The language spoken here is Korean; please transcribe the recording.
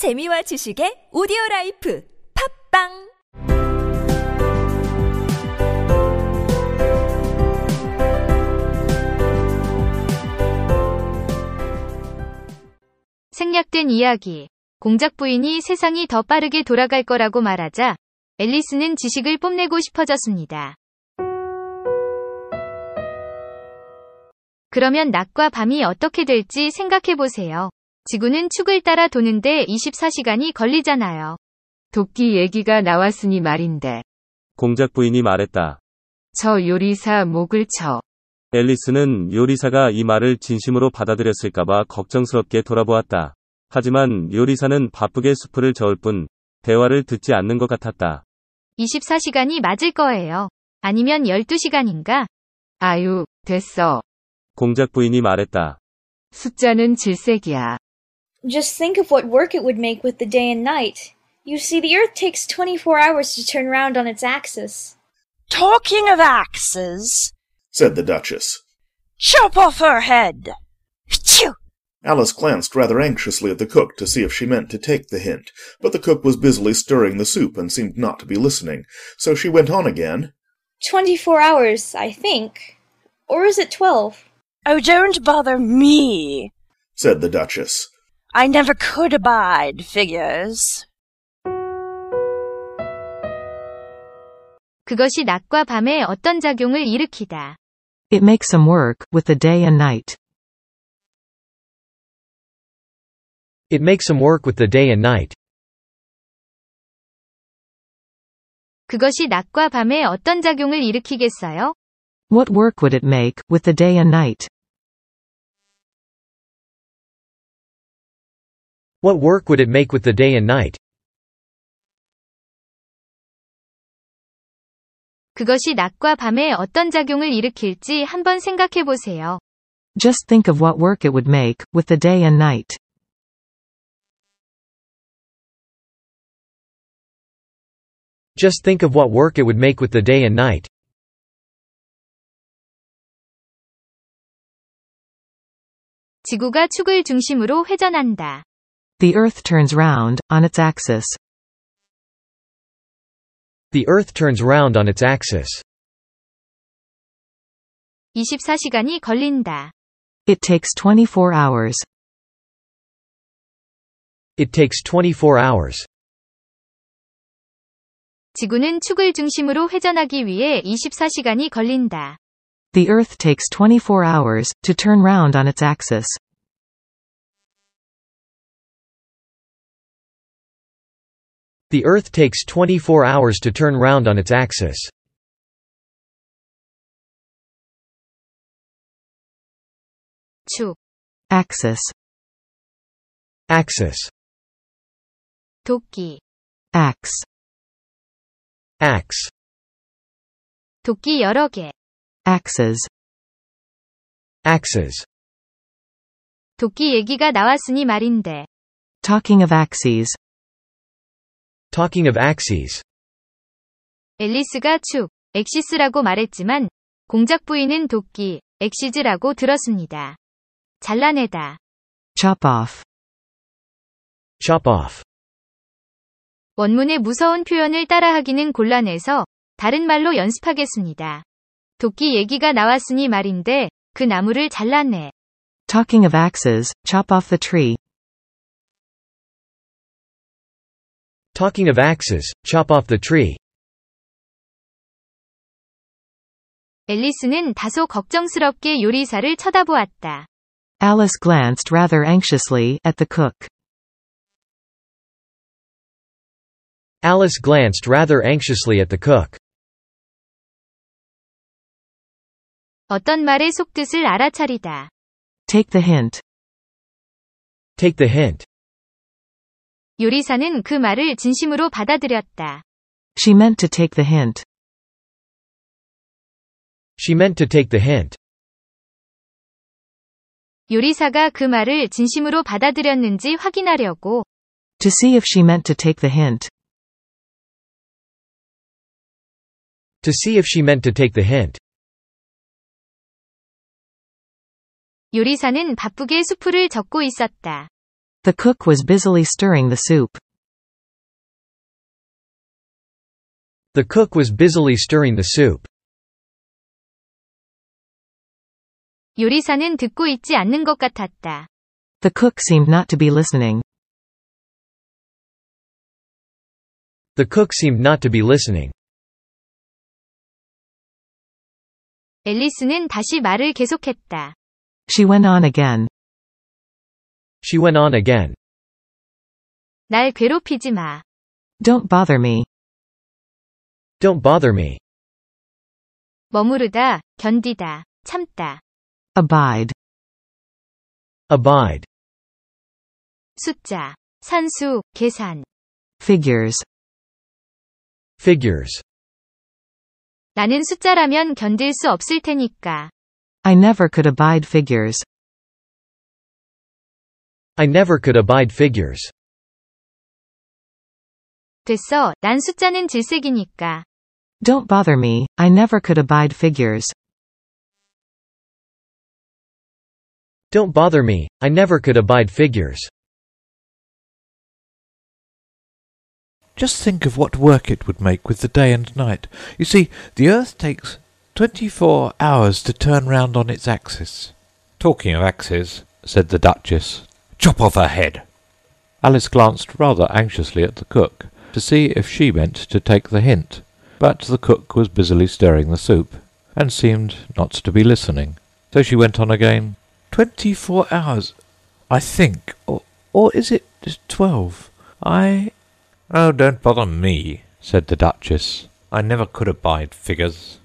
재미와 지식의 오디오라이프 팝빵 생략된 이야기. 공작 부인이 세상이 더 빠르게 돌아갈 거라고 말하자 앨리스는 지식을 뽐내고 싶어졌습니다. 그러면 낮과 밤이 어떻게 될지 생각해보세요. 지구는 축을 따라 도는데 24시간이 걸리잖아요. 도끼 얘기가 나왔으니 말인데. 공작 부인이 말했다. 저 요리사 목을 쳐. 앨리스는 요리사가 이 말을 진심으로 받아들였을까봐 걱정스럽게 돌아보았다. 하지만 요리사는 바쁘게 수프를 저을 뿐 대화를 듣지 않는 것 같았다. 24시간이 맞을 거예요. 아니면 12시간인가? 아유, 됐어. 공작 부인이 말했다. 숫자는 질색이야. Just think of what work it would make with the day and night. You see, the Earth takes 24 hours to turn round on its axis. Talking of axes, said the Duchess. Chop off her head! Achoo! Alice glanced rather anxiously at the cook to see if she meant to take the hint, but the cook was busily stirring the soup and seemed not to be listening, so she went on again. 24 hours, I think. Or is it 12? Oh, don't bother me, said the Duchess. I never could abide figures. 그것이 낮과 밤에 어떤 작용을 일으키다. It makes them work with the day and night. It makes them work with the day and night. 그것이 낮과 밤에 어떤 작용을 일으키겠어요? What work would it make with the day and night? What work would it make with the day and night? 그것이 낮과 밤에 어떤 작용을 일으킬지 한번 생각해 보세요. Just think of what work it would make with the day and night. Just think of what work it would make with the day and night. 지구가 축을 중심으로 회전한다. The Earth turns round on its axis. The Earth turns round on its axis. 24시간이 걸린다. It takes 24 hours. It takes 24 hours. 지구는 축을 중심으로 회전하기 위해 24시간이 걸린다. The Earth takes 24 hours to turn round on its axis. The Earth takes 24 hours to turn round on its axis. 축. Axis. Axis. 도끼. Axe. Axe. 도끼 여러 개. Axes. Axes. 도끼 얘기가 나왔으니 말인데. Talking of axes. Talking of axes. 앨리스가 축, axes라고 말했지만 공작 부인은 도끼, axes라고 들었습니다. 잘라내다. Chop off. Chop off. 원문의 무서운 표현을 따라하기는 곤란해서 다른 말로 연습하겠습니다. 도끼 얘기가 나왔으니 말인데 그 나무를 잘라내. Talking of axes, chop off the tree. Talking of axes, chop off the tree. 앨리스는 다소 걱정스럽게 요리사를 쳐다보았다. Alice glanced rather anxiously at the cook. Alice glanced rather anxiously at the cook. 어떤 말의 속뜻을 알아차리다. Take the hint. Take the hint. 요리사는 그 말을 진심으로 받아들였다. She meant to take the hint. She meant to take the hint. 요리사가 그 말을 진심으로 받아들였는지 확인하려고. To see if she meant to take the hint. To see if she meant to take the hint. 요리사는 바쁘게 수프를 젓고 있었다. The cook was busily stirring the soup. The cook was busily stirring the soup. 요리사는 듣고 있지 않는 것 같았다. The cook seemed not to be listening. The cook seemed not to be listening. 앨리스는 다시 말을 계속했다. She went on again. She went on again. 날 괴롭히지 마. Don't bother me. Don't bother me. 머무르다, 견디다, 참다. Abide. Abide. 숫자, 산수, 계산. Figures. Figures. 나는 숫자라면 견딜 수 없을 테니까. I never could abide figures. I never could abide figures. 됐어, 난 숫자는 질색이니까. Don't bother me, I never could abide figures. Don't bother me, I never could abide figures. Just think of what work it would make with the day and night. You see, the earth takes 24 hours to turn round on its axis. Talking of axes, said the Duchess, chop off her head. Alice glanced rather anxiously at the cook, to see if she meant to take the hint, but the cook was busily stirring the soup, and seemed not to be listening. So she went on again, 24 hours, I think, or is it 12? Oh, don't bother me, said the Duchess. I never could abide figures.